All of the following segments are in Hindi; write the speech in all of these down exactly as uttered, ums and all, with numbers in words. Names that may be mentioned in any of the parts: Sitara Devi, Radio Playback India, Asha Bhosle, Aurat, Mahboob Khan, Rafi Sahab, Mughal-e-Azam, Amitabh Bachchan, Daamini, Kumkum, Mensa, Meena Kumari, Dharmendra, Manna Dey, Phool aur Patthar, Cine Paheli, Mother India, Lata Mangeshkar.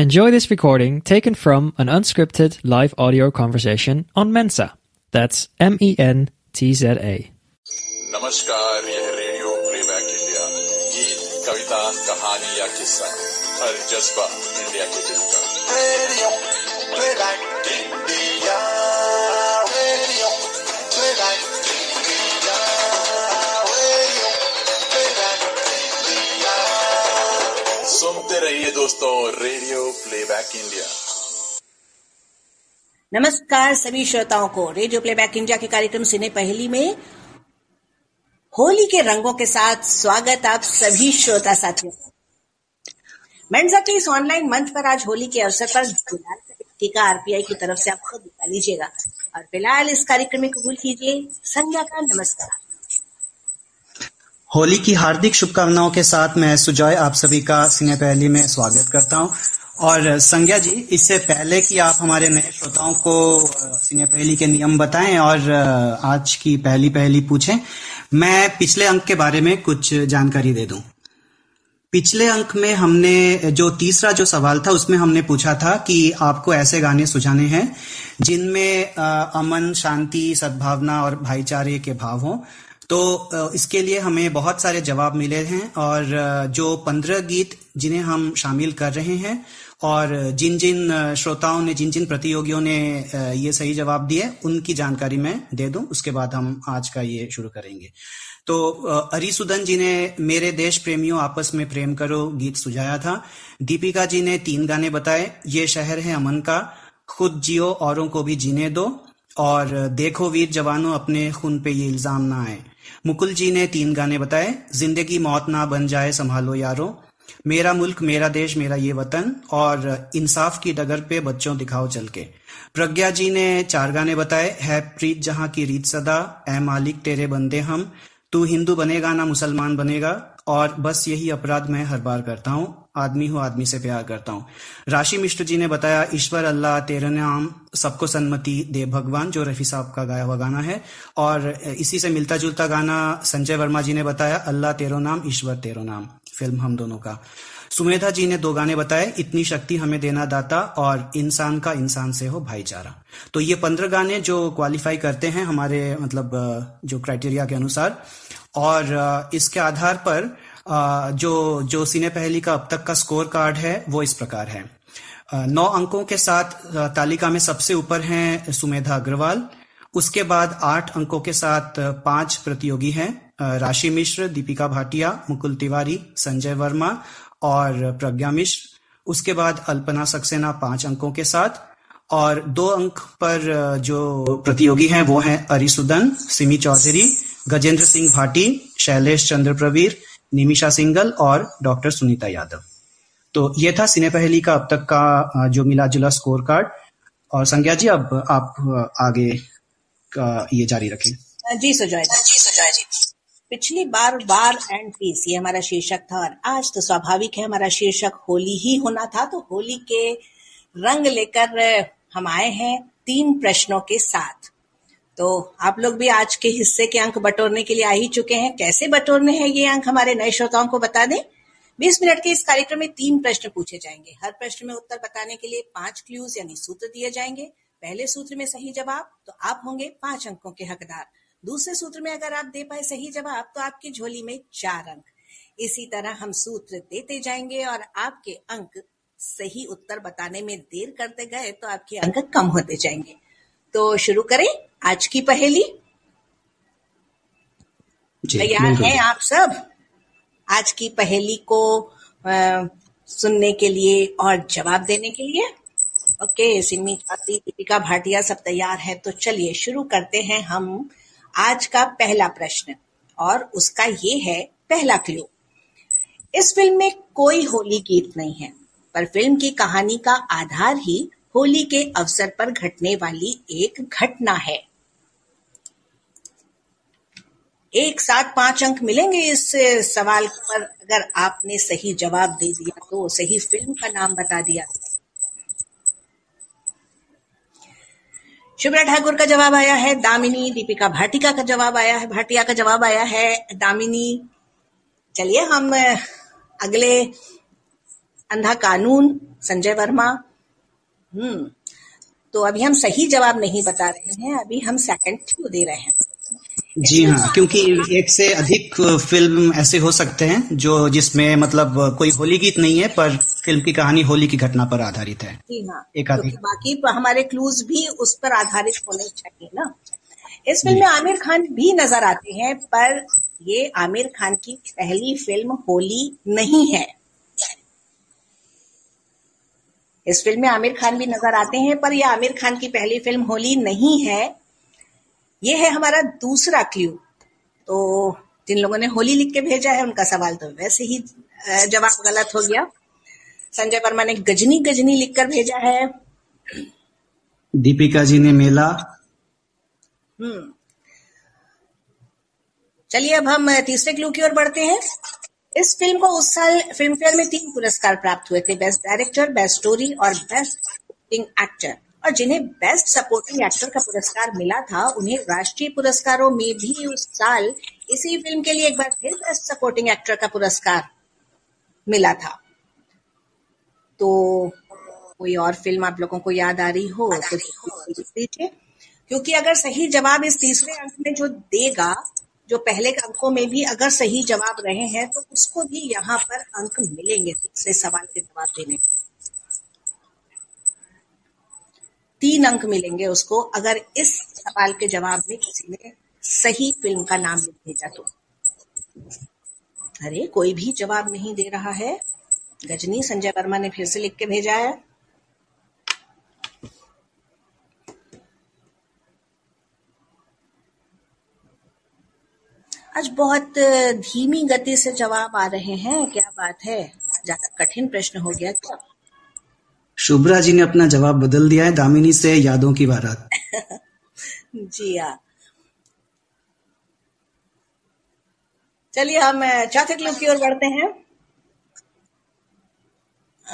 Enjoy this recording taken from an unscripted live audio conversation on Mensa. That's M E N T Z A. नमस्कार, यह रेडियो प्लेबैक इंडिया। गीत, कविता, कहानी या किस्सा, हर जज्बा इंडिया के दिल का। Radio playback India, radio playback India, radio playback India. सुनते रहिए दोस्तों रेडियो प्लेबैक इंडिया। नमस्कार सभी श्रोताओं को। रेडियो प्लेबैक इंडिया के कार्यक्रम सिने पहेली में होली के रंगों के साथ स्वागत आप सभी श्रोता साथियों। मेंसा के इस ऑनलाइन मंच पर आज होली के अवसर पर बिलाल का टीका आरपीआई की तरफ से आप खुद बता लीजिएगा। और बिलाल, इस कार्यक्रम में कबूल कीजिए संज्ञा का नमस्कार। होली की हार्दिक शुभकामनाओं के साथ मैं सुजॉय आप सभी का सिने पहेली में स्वागत करता हूँ। और संज्ञा जी, इससे पहले कि आप हमारे नए श्रोताओं को सिने पहेली के नियम बताएं और आज की पहली पहेली पूछें, मैं पिछले अंक के बारे में कुछ जानकारी दे दूं। पिछले अंक में हमने जो तीसरा जो सवाल था उसमें हमने पूछा था कि आपको ऐसे गाने सुझाने हैं जिनमें अमन, शांति, सद्भावना और भाईचारे के भाव हों। तो इसके लिए हमें बहुत सारे जवाब मिले हैं और जो पंद्रह गीत जिन्हें हम शामिल कर रहे हैं और जिन जिन श्रोताओं ने, जिन जिन प्रतियोगियों ने ये सही जवाब दिए, उनकी जानकारी मैं दे दूं। उसके बाद हम आज का ये शुरू करेंगे। तो अरिसुदन जी ने मेरे देश प्रेमियों आपस में प्रेम करो गीत सुझाया था। दीपिका जी ने तीन गाने बताए, ये शहर है अमन का, खुद जियो औरों को भी जीने दो और देखो वीर जवानों अपने खून पे ये इल्जाम ना आए। मुकुल जी ने तीन गाने बताए, जिंदगी मौत ना बन जाए संभालो यारो, मेरा मुल्क मेरा देश मेरा ये वतन और इंसाफ की डगर पे बच्चों दिखाओ चल के। प्रज्ञा जी ने चार गाने बताए, है प्रीत जहां की रीत सदा, ऐ मालिक तेरे बंदे हम, तू हिंदू बनेगा ना मुसलमान बनेगा और बस यही अपराध मैं हर बार करता हूँ, आदमी हो आदमी से प्यार करता हूँ। राशि मिश्र जी ने बताया, ईश्वर अल्लाह तेरे नाम सबको सन्मति दे भगवान, जो रफी साहब का गाया हुआ गाना है। और इसी से मिलता जुलता गाना संजय वर्मा जी ने बताया, अल्लाह तेरो नाम ईश्वर तेरो नाम, फिल्म हम दोनों का। सुमेधा जी ने दो गाने बताए, इतनी शक्ति हमें देना दाता और इंसान का इंसान से हो भाईचारा। तो ये पंद्रह गाने जो क्वालिफाई करते हैं हमारे मतलब जो क्राइटेरिया के अनुसार, और इसके आधार पर जो जो सिने पहेली का अब तक का स्कोर कार्ड है वो इस प्रकार है। नौ अंकों के साथ तालिका में सबसे ऊपर हैं सुमेधा अग्रवाल, उसके बाद आठ अंकों के साथ पांच प्रतियोगी हैं, राशि मिश्र, दीपिका भाटिया, मुकुल तिवारी, संजय वर्मा और प्रज्ञा मिश्र। उसके बाद अल्पना सक्सेना पांच अंकों के साथ, और दो अंक पर जो प्रतियोगी हैं वो हैं अरिसुदन, सिमी चौधरी, गजेंद्र सिंह भाटी, शैलेश चंद्र प्रवीर, निमिषा सिंगल और डॉक्टर सुनीता यादव। तो ये था सिने पहेली का अब तक का जो मिला जुला स्कोर कार्ड। और संज्ञा जी, अब आप आगे का ये जारी रखें। जी सुजॉय जी, सुजॉय जी, पिछली बार बार एंड पीस ये हमारा शीर्षक था और आज तो स्वाभाविक है हमारा शीर्षक होली ही होना था। तो होली के रंग लेकर हम आए हैं तीन प्रश्नों के साथ। तो आप लोग भी आज के हिस्से के अंक बटोरने के लिए आ ही चुके हैं। कैसे बटोरने हैं ये अंक हमारे नए श्रोताओं को बता दें। बीस मिनट के इस कार्यक्रम में तीन प्रश्न पूछे जाएंगे। हर प्रश्न में उत्तर बताने के लिए पांच क्लूज यानी सूत्र दिए जाएंगे। पहले सूत्र में सही जवाब तो आप होंगे पांच अंकों के हकदार। दूसरे सूत्र में अगर आप दे पाए सही जवाब तो आपकी झोली में चार अंक। इसी तरह हम सूत्र देते जाएंगे और आपके अंक सही उत्तर बताने में देर करते गए तो आपके अंक कम होते जाएंगे। तो शुरू करें आज की पहेली। तैयार हैं आप सब आज की पहेली को आ, सुनने के लिए और जवाब देने के लिए? ओके, सिमी चौधरी, दीपिका भाटिया सब तैयार हैं। तो चलिए शुरू करते हैं हम आज का पहला प्रश्न, और उसका ये है पहला क्लू। इस फिल्म में कोई होली गीत नहीं है, पर फिल्म की कहानी का आधार ही होली के अवसर पर घटने वाली एक घटना है। एक साथ पांच अंक मिलेंगे इस सवाल पर। अगर आपने सही जवाब दे दिया तो सही फिल्म का नाम बता दिया। शुभ्रा ठाकुर का जवाब आया है दामिनी, दीपिका भाटिका का जवाब आया है भाटिया का जवाब आया है दामिनी। चलिए हम अगले अंधा कानून संजय वर्मा। हम्म तो अभी हम सही जवाब नहीं बता रहे हैं, अभी हम सेकंड को दे रहे हैं। जी हाँ, क्योंकि एक से अधिक फिल्म ऐसे हो सकते हैं जो जिसमें मतलब कोई होली गीत नहीं है पर फिल्म की कहानी होली की घटना पर आधारित है। जी हाँ, एक तो बाकी हमारे क्लूज भी उस पर आधारित होने चाहिए ना। इस फिल्म में आमिर खान भी नजर आते हैं पर ये आमिर खान की पहली फिल्म होली नहीं है। इस फिल्म में आमिर खान भी नजर आते हैं पर यह आमिर खान की पहली फिल्म होली नहीं है। ये है हमारा दूसरा क्लू। तो जिन लोगों ने होली लिख के भेजा है उनका सवाल तो वैसे ही जवाब गलत हो गया। संजय वर्मा ने गजनी गजनी लिखकर भेजा है। दीपिका जी ने मेला। हम्म चलिए अब हम तीसरे क्लू की ओर बढ़ते हैं। इस फिल्म को उस साल फिल्मफेयर में तीन पुरस्कार प्राप्त हुए थे, बेस्ट डायरेक्टर, बेस्ट स्टोरी और बेस्ट सपोर्टिंग एक्टर। और जिन्हें बेस्ट सपोर्टिंग एक्टर का पुरस्कार मिला था उन्हें राष्ट्रीय पुरस्कारों में भी उस साल इसी फिल्म के लिए एक बार फिर बेस्ट सपोर्टिंग एक्टर का पुरस्कार मिला था। तो कोई और फिल्म आप लोगों को याद आ रही हो तो दीजिए, क्योंकि अगर सही जवाब इस तीसरे अंक में जो देगा, जो पहले के अंकों में भी अगर सही जवाब रहे हैं तो उसको भी यहाँ पर अंक मिलेंगे तीसरे सवाल के जवाब देने के। तीन अंक मिलेंगे उसको अगर इस सवाल के जवाब में किसी ने सही फिल्म का नाम लिख भेजा तो। अरे कोई भी जवाब नहीं दे रहा है। गजनी संजय वर्मा ने फिर से लिख के भेजा है। आज बहुत धीमी गति से जवाब आ रहे हैं, क्या बात है? ज्यादा कठिन प्रश्न हो गया क्या? शुभ्रा जी ने अपना जवाब बदल दिया है, दामिनी से यादों की बारात। जी हाँ, चलिए हम चौथे क्लू की ओर बढ़ते हैं।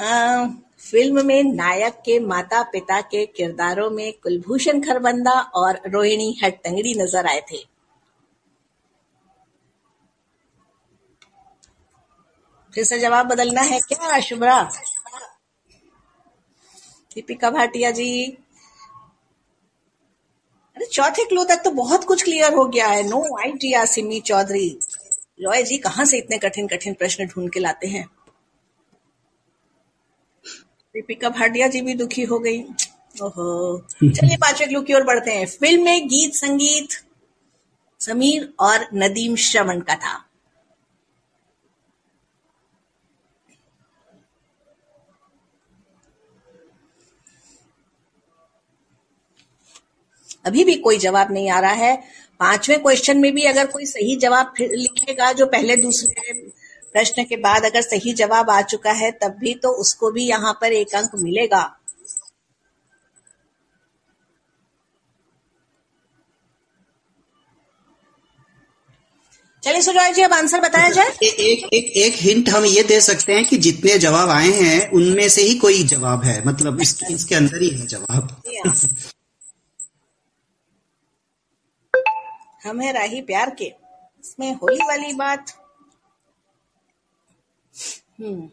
आ, फिल्म में नायक के माता पिता के किरदारों में कुलभूषण खरबंदा और रोहिणी हट्टंगड़ी नजर आए थे। फिर से जवाब बदलना है क्या शुभ्रा? दीपिका भाटिया जी, अरे चौथे क्लू तक तो बहुत कुछ क्लियर हो गया है। No idea Simi Chaudhary. रॉय जी कहाँ से इतने कठिन कठिन प्रश्न ढूंढ के लाते हैं? दीपिका भाटिया जी भी दुखी हो गई। ओहो चलिए पांचवे क्लू की ओर बढ़ते हैं। फिल्म में गीत संगीत समीर और नदीम श्रवण का था। अभी भी कोई जवाब नहीं आ रहा है। पांचवें क्वेश्चन में भी अगर कोई सही जवाब लिखेगा, जो पहले दूसरे प्रश्न के बाद अगर सही जवाब आ चुका है तब भी, तो उसको भी यहाँ पर एक अंक मिलेगा। चलिए सुजॉय जी अब आंसर बताया जाए। एक एक एक, एक हिंट हम ये दे सकते हैं कि जितने जवाब आए हैं उनमें से ही कोई जवाब है, मतलब इसके, इसके अंदर ही है जवाब। हम है राही प्यार के, इसमें होली वाली बात। हम्म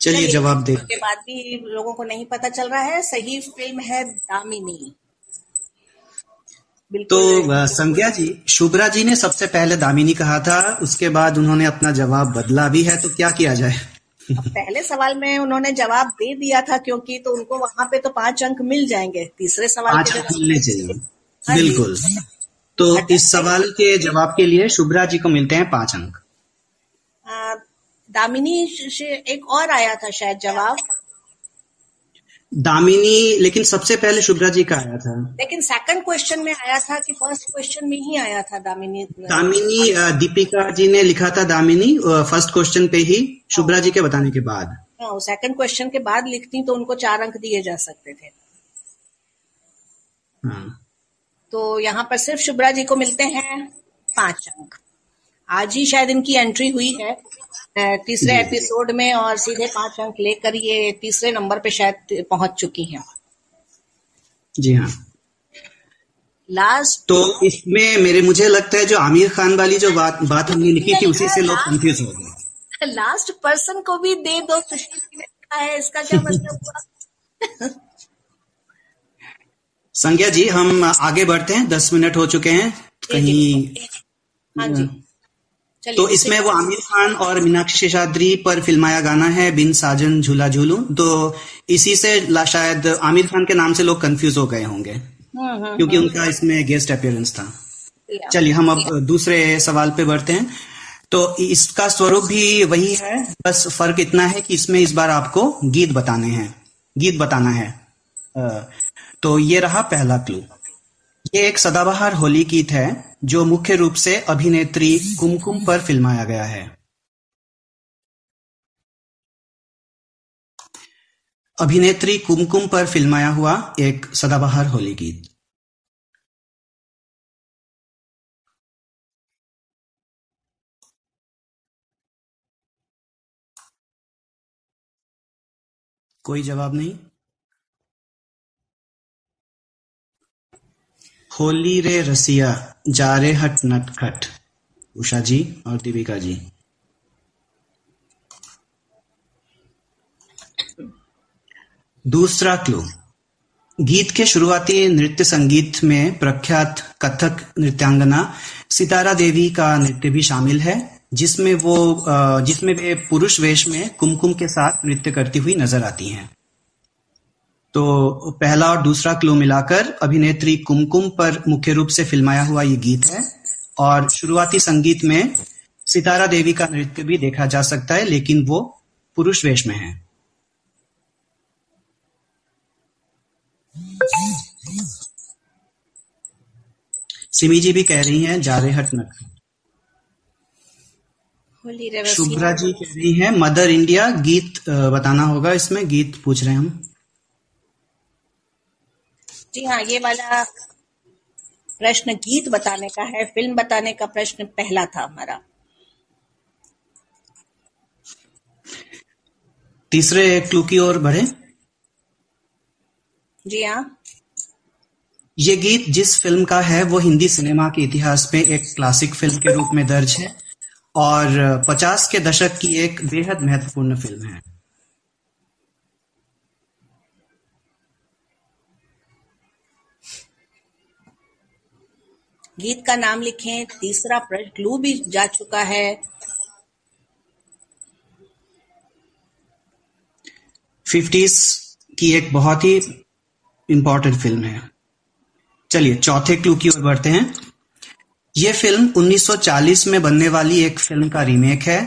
चलिए जवाब दे के बाद भी लोगों को नहीं पता चल रहा है। सही फिल्म है दामिनी। तो संज्ञा जी, शुभ्रा जी ने सबसे पहले दामिनी कहा था, उसके बाद उन्होंने अपना जवाब बदला भी है, तो क्या किया जाए? पहले सवाल में उन्होंने जवाब दे दिया था क्योंकि, तो उनको वहां पे तो पांच अंक मिल जाएंगे। तीसरे सवाल मिलने चाहिए बिल्कुल। तो इस सवाल के जवाब के लिए शुभ्रा जी को मिलते हैं पांच अंक। आ, दामिनी से एक और आया था शायद जवाब दामिनी, लेकिन सबसे पहले शुभ्रा जी का आया था, लेकिन सेकंड क्वेश्चन में आया था कि फर्स्ट क्वेश्चन में ही आया था दामिनी। दामिनी दीपिका जी ने लिखा था दामिनी फर्स्ट क्वेश्चन पे ही, शुभ्रा जी के बताने के बाद। हाँ, सेकंड क्वेश्चन के बाद लिखती तो उनको चार अंक दिए जा सकते थे। हाँ, तो यहाँ पर सिर्फ शुभ्रा जी को मिलते हैं पांच अंक। आज ही शायद इनकी एंट्री हुई है तीसरे एपिसोड में और सीधे पांच अंक लेकर ये तीसरे नंबर पे शायद पहुंच चुकी हैं। जी हाँ, लास्ट। तो इसमें मेरे मुझे लगता है जो आमिर खान वाली जो बात बात हमने लिखी थी उसी से लोग कंफ्यूज हो गए। लास्ट पर्सन को भी दे दो है, इसका क्या मतलब हुआ? संज्ञा जी हम आगे बढ़ते हैं, दस मिनट हो चुके हैं कहीं। हाँ जी तो इसमें वो आमिर खान और मीनाक्षी शेषाद्री पर फिल्माया गाना है बिन साजन झूला झूलू, तो इसी से शायद आमिर खान के नाम से लोग कंफ्यूज हो गए होंगे क्योंकि उनका इसमें गेस्ट अपीयरेंस था। चलिए हम अब दूसरे सवाल पे बढ़ते हैं। तो इसका स्वरूप भी वही है, बस फर्क इतना है कि इसमें इस बार आपको गीत बताने हैं, गीत बताना है। तो ये रहा पहला क्लू। ये एक सदाबहार होली गीत है जो मुख्य रूप से अभिनेत्री कुमकुम पर फिल्माया गया है। अभिनेत्री कुमकुम पर फिल्माया हुआ एक सदाबहार होली गीत। कोई जवाब नहीं। होली रे रसिया जा रे हट नटखट, उषा जी और दीपिका जी। दूसरा क्लू, गीत के शुरुआती नृत्य संगीत में प्रख्यात कथक नृत्यांगना सितारा देवी का नृत्य भी शामिल है, जिसमें वो जिसमें वे पुरुष वेश में कुमकुम के साथ नृत्य करती हुई नजर आती हैं। तो पहला और दूसरा क्लू मिलाकर अभिनेत्री कुमकुम पर मुख्य रूप से फिल्माया हुआ ये गीत है और शुरुआती संगीत में सितारा देवी का नृत्य भी देखा जा सकता है, लेकिन वो पुरुष वेश में है। सिमी जी भी कह रही हैं जा रे हट नटखट। शुभ्रा जी कह रही हैं मदर इंडिया, गीत बताना होगा इसमें, गीत पूछ रहे हैं हम। जी हाँ, ये वाला प्रश्न गीत बताने का है, फिल्म बताने का प्रश्न पहला था हमारा। तीसरे क्लू की ओर बढ़े। जी हाँ, ये गीत जिस फिल्म का है वो हिंदी सिनेमा के इतिहास में एक क्लासिक फिल्म के रूप में दर्ज है और पचास के दशक की एक बेहद महत्वपूर्ण फिल्म है। गीत का नाम लिखें, तीसरा प्रश्न क्लू भी जा चुका है। फिफ्टीज की एक बहुत ही इंपॉर्टेंट फिल्म है। चलिए चौथे क्लू की ओर बढ़ते हैं। यह फिल्म उन्नीस सौ चालीस में बनने वाली एक फिल्म का रीमेक है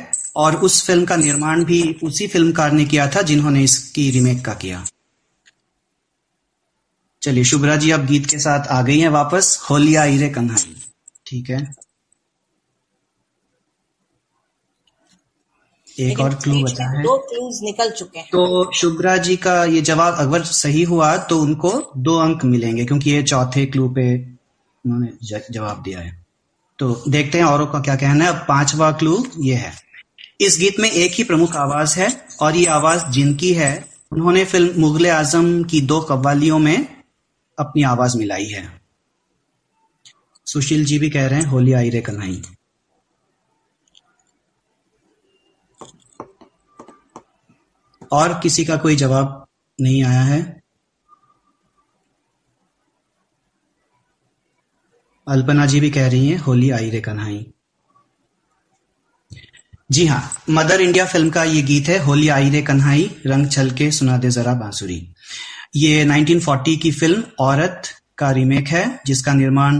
और उस फिल्म का निर्माण भी उसी फिल्मकार ने किया था जिन्होंने इसकी रीमेक का किया। चलिए शुभ्रा जी आप गीत के साथ आ गई हैं वापस, होली आई रे कंघाई। ठीक है, एक और क्लू बचा है, दो क्लूज निकल चुके हैं। तो शुभ्रा जी का ये जवाब अगर सही हुआ तो उनको दो अंक मिलेंगे क्योंकि ये चौथे क्लू पे उन्होंने जवाब दिया है। तो देखते हैं औरों का क्या कहना है। अब पांचवा क्लू ये है, इस गीत में एक ही प्रमुख आवाज है और ये आवाज जिनकी है उन्होंने फिल्म मुगले आजम की दो कव्वालियों में अपनी आवाज मिलाई है। सुशील जी भी कह रहे हैं होली आई रे कन्हई। और किसी का कोई जवाब नहीं आया है। अल्पना जी भी कह रही हैं होली आई रे कन्हई। जी हाँ, मदर इंडिया फिल्म का ये गीत है, होली आई रे कन्हई रंग छलके सुना दे जरा बांसुरी। ये उन्नीस सौ चालीस की फिल्म औरत का रीमेक है जिसका निर्माण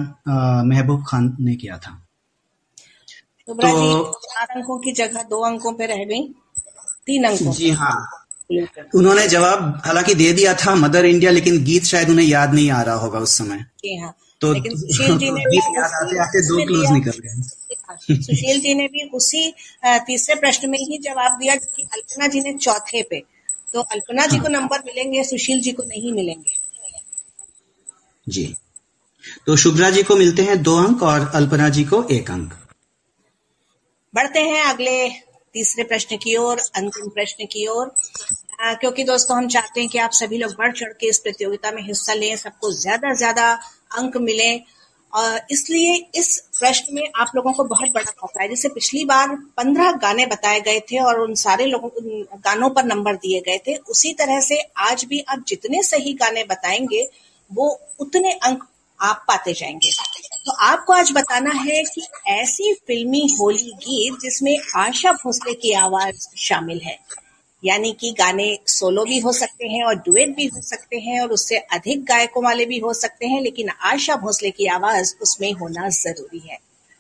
महबूब खान ने किया था। तो चार अंकों की जगह दो अंकों पे रह गई, तीन अंकों। जी हाँ, उन्होंने जवाब हालांकि दे दिया था मदर इंडिया, लेकिन गीत शायद उन्हें याद नहीं आ रहा होगा उस समय। जी हाँ, तो दो क्लूज निकल गए। सुशील जी ने भी उसी तीसरे प्रश्न में ही जवाब दिया कि अल्पना जी ने चौथे पे, तो अल्पना जी को नंबर मिलेंगे, सुशील जी को नहीं मिलेंगे। जी, तो शुभ्रा जी को मिलते हैं दो अंक और अल्पना जी को एक अंक। बढ़ते हैं अगले तीसरे प्रश्न की ओर, अंतिम प्रश्न की ओर, क्योंकि दोस्तों हम चाहते हैं कि आप सभी लोग बढ़ चढ़ के इस प्रतियोगिता में हिस्सा लें, सबको ज्यादा ज्यादा अंक मिले। इसलिए इस प्रश्न में आप लोगों को बहुत बड़ा मौका है। जैसे पिछली बार पंद्रह गाने बताए गए थे और उन सारे लोगों गानों पर नंबर दिए गए थे, उसी तरह से आज भी आप जितने सही गाने बताएंगे वो उतने अंक आप पाते जाएंगे। तो आपको आज बताना है कि ऐसी फिल्मी होली गीत जिसमें आशा भोसले की आवाज शामिल है, यानी कि गाने सोलो भी हो सकते हैं और डुएट भी हो सकते हैं और उससे अधिक गायकों वाले भी हो सकते हैं, लेकिन आशा भोसले की आवाज उसमें होना जरूरी है।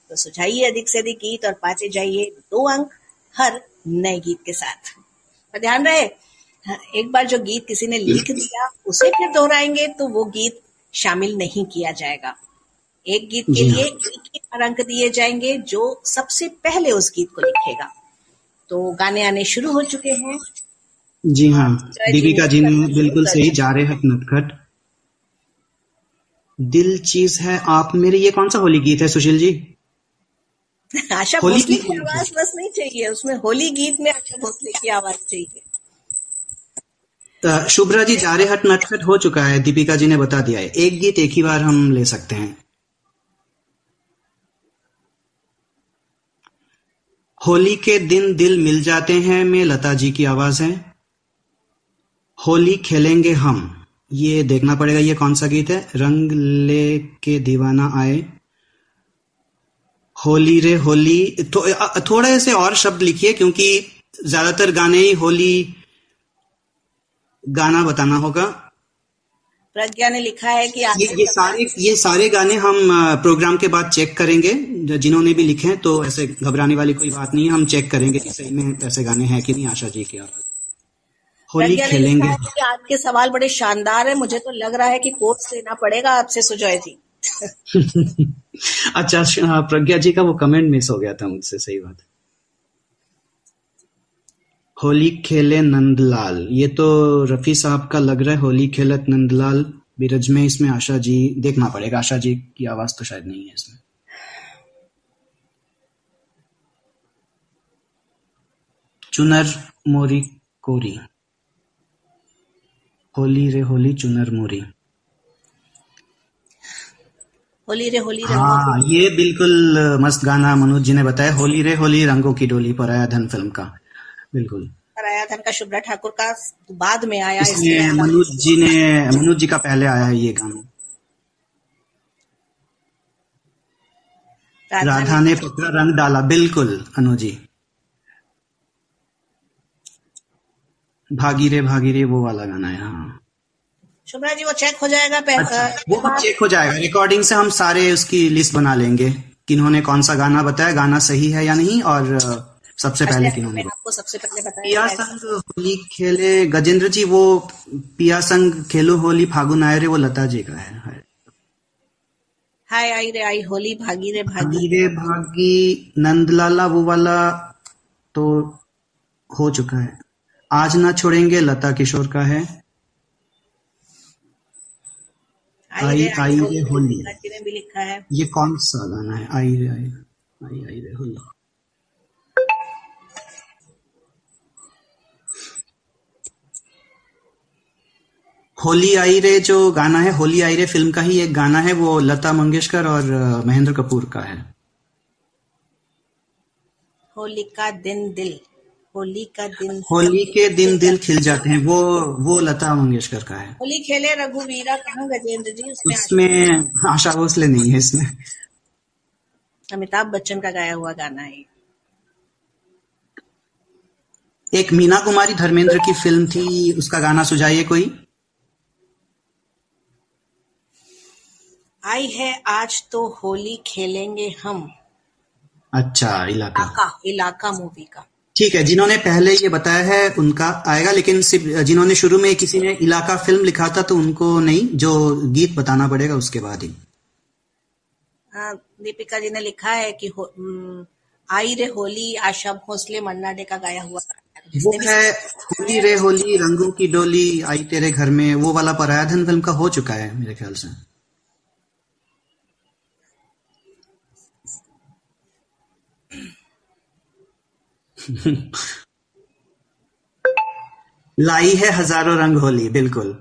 तो सुझाइए अधिक से अधिक गीत और पाते जाइए दो अंक हर नए गीत के साथ। और ध्यान रहे, एक बार जो गीत किसी ने लिख दिया उसे फिर दोहराएंगे तो वो गीत शामिल नहीं किया जाएगा। एक गीत के लिए एक अंक दिए जाएंगे जो सबसे पहले उस गीत को लिखेगा। तो गाने आने शुरू हो चुके हैं। जी हाँ, दीपिका जी ने बिल्कुल सही, जा रहे हैं नटखट दिल चीज है आप मेरे। ये कौन सा होली गीत है सुशील जी? आशा भोसले की आवाज बस नहीं चाहिए उसमें, होली गीत में आशा भोसले की आवाज चाहिए। शुभ्रा जी, जा रहे हट नटखट हो चुका है, दीपिका जी ने बता दिया है। एक गीत एक ही बार हम ले सकते हैं। होली के दिन दिल मिल जाते हैं में लता जी की आवाज है। होली खेलेंगे हम, ये देखना पड़ेगा ये कौन सा गीत है। रंग ले के दीवाना आए, होली रे होली, थो, थोड़े से और शब्द लिखिए क्योंकि ज्यादातर गाने ही होली गाना बताना होगा। प्रज्ञा ने लिखा है कि ये, ये सारे ये सारे गाने हम प्रोग्राम के बाद चेक करेंगे, जिन्होंने भी लिखे हैं, तो ऐसे घबराने वाली कोई बात नहीं है। हम चेक करेंगे कि सही में ऐसे गाने हैं कि नहीं। आशा जी की आवाज होली खेलेंगे। आपके सवाल बड़े शानदार है, मुझे तो लग रहा है कि कोर्स लेना पड़ेगा आपसे सुजॉय जी। अच्छा, प्रज्ञा जी का वो कमेंट मिस हो गया था मुझसे, सही बात है। होली खेले नंदलाल, ये तो रफी साहब का लग रहा है, होली खेलत नंदलाल बिरज में। इसमें आशा जी, देखना पड़ेगा, आशा जी की आवाज तो शायद नहीं है इसमें। चुनर मोरी कोरी, होली रे होली चुनर मोरी, होली रे होली। हाँ, ये बिल्कुल मस्त गाना मनोज जी ने बताया, होली रे होली रंगों की डोली पर आया धन फिल्म का, बिल्कुल आया धन का, शुभ्रा ठाकुर का बाद में आया, इसमें मनोज जी ने, मनोज जी का पहले आया है ये गाना। राधा, राधा ने पतरा रंग डाला, बिल्कुल अनु जी। भागी रे भागी रे वो वाला गाना है। हाँ शुभ्रा जी, वो चेक हो जाएगा। अच्छा, वो चेक हो जाएगा रिकॉर्डिंग से, हम सारे उसकी लिस्ट बना लेंगे किन्होंने कौन सा गाना बताया, गाना सही है या नहीं, और सबसे पहले किन्होंने आपको सबसे पहले बताया। पिया संग होली खेले गजेंद्र जी, वो पिया संग खेलो होली फागुन आए रे, वो लता जी का है। हाय आई रे आई होली भागी रे भागी रे भागी नंदलाला, वो वाला तो हो चुका है। आज ना छोड़ेंगे लता किशोर का है। आई आई रे होली भी लिखा है, ये कौन सा गाना है? आई रे आई आई आई रे होली। होली आई रे जो गाना है, होली आई रे फिल्म का ही एक गाना है, वो लता मंगेशकर और महेंद्र कपूर का है। होली का दिन दिल, होली का दिन, होली के दिन दिल खिल जाते हैं, वो वो लता मंगेशकर का है। होली खेले रघुवीरा कहाँ गजेंद्र जी, उसमें, उसमें आशा भोसले नहीं है, इसमें अमिताभ बच्चन का गाया हुआ गाना है। एक मीना कुमारी धर्मेंद्र की फिल्म थी, उसका गाना सुझाइए कोई। आई है आज तो होली खेलेंगे हम। अच्छा, इलाका इलाका, इलाका मूवी का, ठीक है। जिन्होंने पहले ये बताया है उनका आएगा, लेकिन जिन्होंने शुरू में किसी ने इलाका फिल्म लिखा था तो उनको नहीं, जो गीत बताना पड़ेगा उसके बाद ही। दीपिका जी ने लिखा है कि हो, आई रे होली आशा भोसले मन्ना डे का गाया हुआ वो है। होली रे होली रंगों की डोली आई तेरे घर में, वो वाला पराया धन फिल्म का हो चुका है मेरे ख्याल से। लाई है हजारों रंग होली, बिल्कुल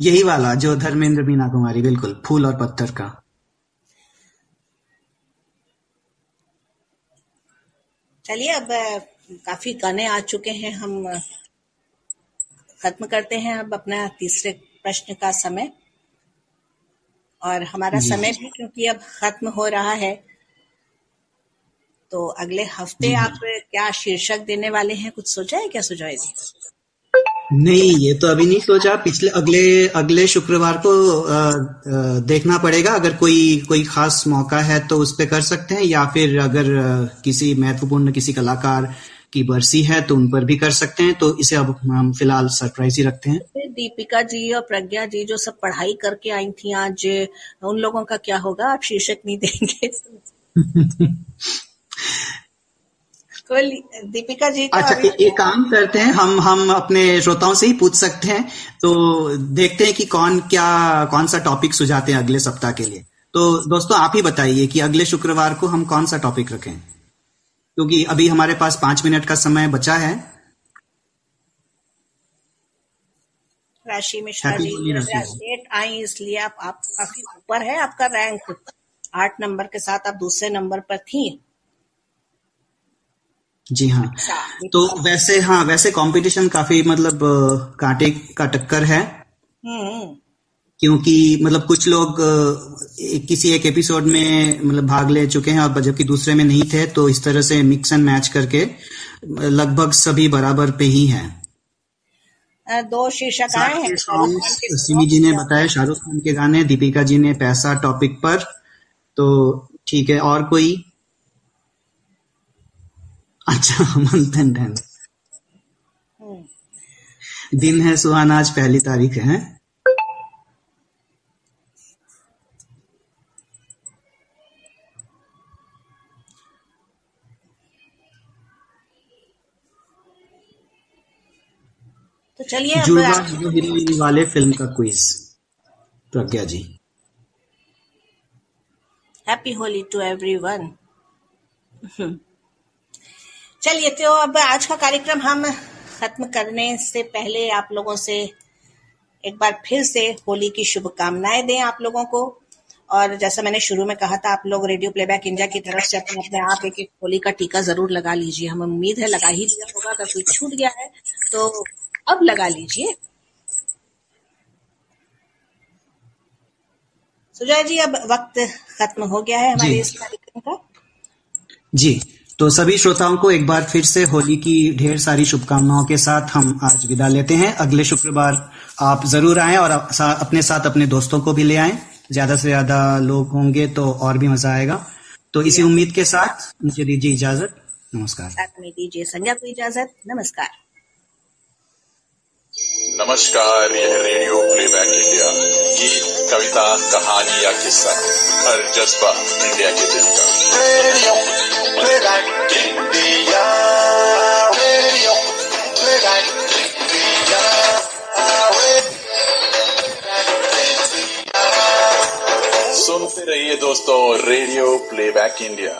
यही वाला जो धर्मेंद्र मीना कुमारी, बिल्कुल फूल और पत्थर का। चलिए अब काफी गाने आ चुके हैं, हम खत्म करते हैं अब अपना तीसरे प्रश्न का समय, और हमारा समय भी क्योंकि अब खत्म हो रहा है। तो अगले हफ्ते आप क्या शीर्षक देने वाले हैं, कुछ सोचा है क्या सुजॉय जी? नहीं, ये तो अभी नहीं सोचा। पिछले अगले अगले शुक्रवार को आ, आ, देखना पड़ेगा, अगर कोई कोई खास मौका है तो उस पे कर सकते हैं, या फिर अगर किसी महत्वपूर्ण किसी कलाकार की बरसी है तो उन पर भी कर सकते हैं। तो इसे अब हम फिलहाल सरप्राइज ही रखते हैं। दीपिका जी और प्रज्ञा जी जो सब पढ़ाई करके आई थी आज, उन लोगों का क्या होगा? आप शीर्षक नहीं देंगे? दीपिका जी का अच्छा, एक काम करते हैं, हम हम अपने श्रोताओं से ही पूछ सकते हैं, तो देखते हैं कि कौन क्या कौन सा टॉपिक सुझाते हैं अगले सप्ताह के लिए। तो दोस्तों आप ही बताइए कि अगले शुक्रवार को हम कौन सा टॉपिक रखें, क्योंकि अभी हमारे पास पांच मिनट का समय बचा है। राशि मिश्रा जी लेट आई इसलिए आप काफी ऊपर है, आपका रैंक आठ नंबर के साथ आप दूसरे नंबर पर थी। जी हाँ, तो वैसे हाँ वैसे कंपटीशन काफी मतलब कांटे का टक्कर है, क्योंकि मतलब कुछ लोग किसी एक एपिसोड में मतलब भाग ले चुके हैं और जबकि दूसरे में नहीं थे, तो इस तरह से मिक्स एंड मैच करके लगभग सभी बराबर पे ही हैं। दो शीर्षक आए हैं, सिमी जी ने बताया शाहरुख खान के गाने, दीपिका जी ने पैसा टॉपिक पर, तो ठीक है। और कोई? अच्छा, मंथन डैन, दिन है सुहाना, आज पहली तारीख है। तो चलिए जुड़वा हीरो हीरोइन वाले फिल्म का quiz, Pragya ji. Happy Holi to everyone. चलिए, तो अब आज का कार्यक्रम हम खत्म करने से पहले आप लोगों से एक बार फिर से होली की शुभकामनाएं दें आप लोगों को। और जैसा मैंने शुरू में कहा था, आप लोग रेडियो प्लेबैक इंडिया की तरफ से अपने अपने आप एक एक होली का टीका जरूर लगा लीजिए। हमें उम्मीद है लगा ही लिया होगा, अगर कोई छूट गया है तो अब लगा लीजिए। सुजय जी, अब वक्त खत्म हो गया है हमारे इस कार्यक्रम का। जी, तो सभी श्रोताओं को एक बार फिर से होली की ढेर सारी शुभकामनाओं के साथ हम आज विदा लेते हैं। अगले शुक्रवार आप जरूर आएं और अपने साथ अपने दोस्तों को भी ले आएं, ज्यादा से ज्यादा लोग होंगे तो और भी मजा आएगा। तो इसी उम्मीद के साथ मुझे दीजिए इजाजत, नमस्कार। साथ में दीजिए संज्ञा को इजाजत, नमस्कार। नमस्कार, यह रेडियो प्लेबैक इंडिया। गीत, कविता, कहानी या किस्सा, हर जज्बा इंडिया के दिल का। Radio playback India, radio playback India, radio सुनते रहिए दोस्तों, रेडियो प्लेबैक इंडिया।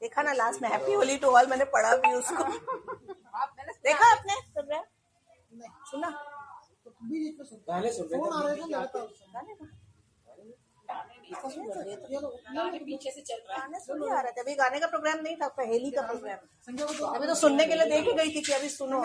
देखा ना लास्ट में हैप्पी होली टू ऑल, मैंने पढ़ा भी उसको। देखा आपने प्रोग्राम सुना? पहले सुन रहे थे, अभी गाने का प्रोग्राम नहीं था, पहेली का प्रोग्राम। अभी तो सुनने के लिए देखी गई थी कि अभी सुनो।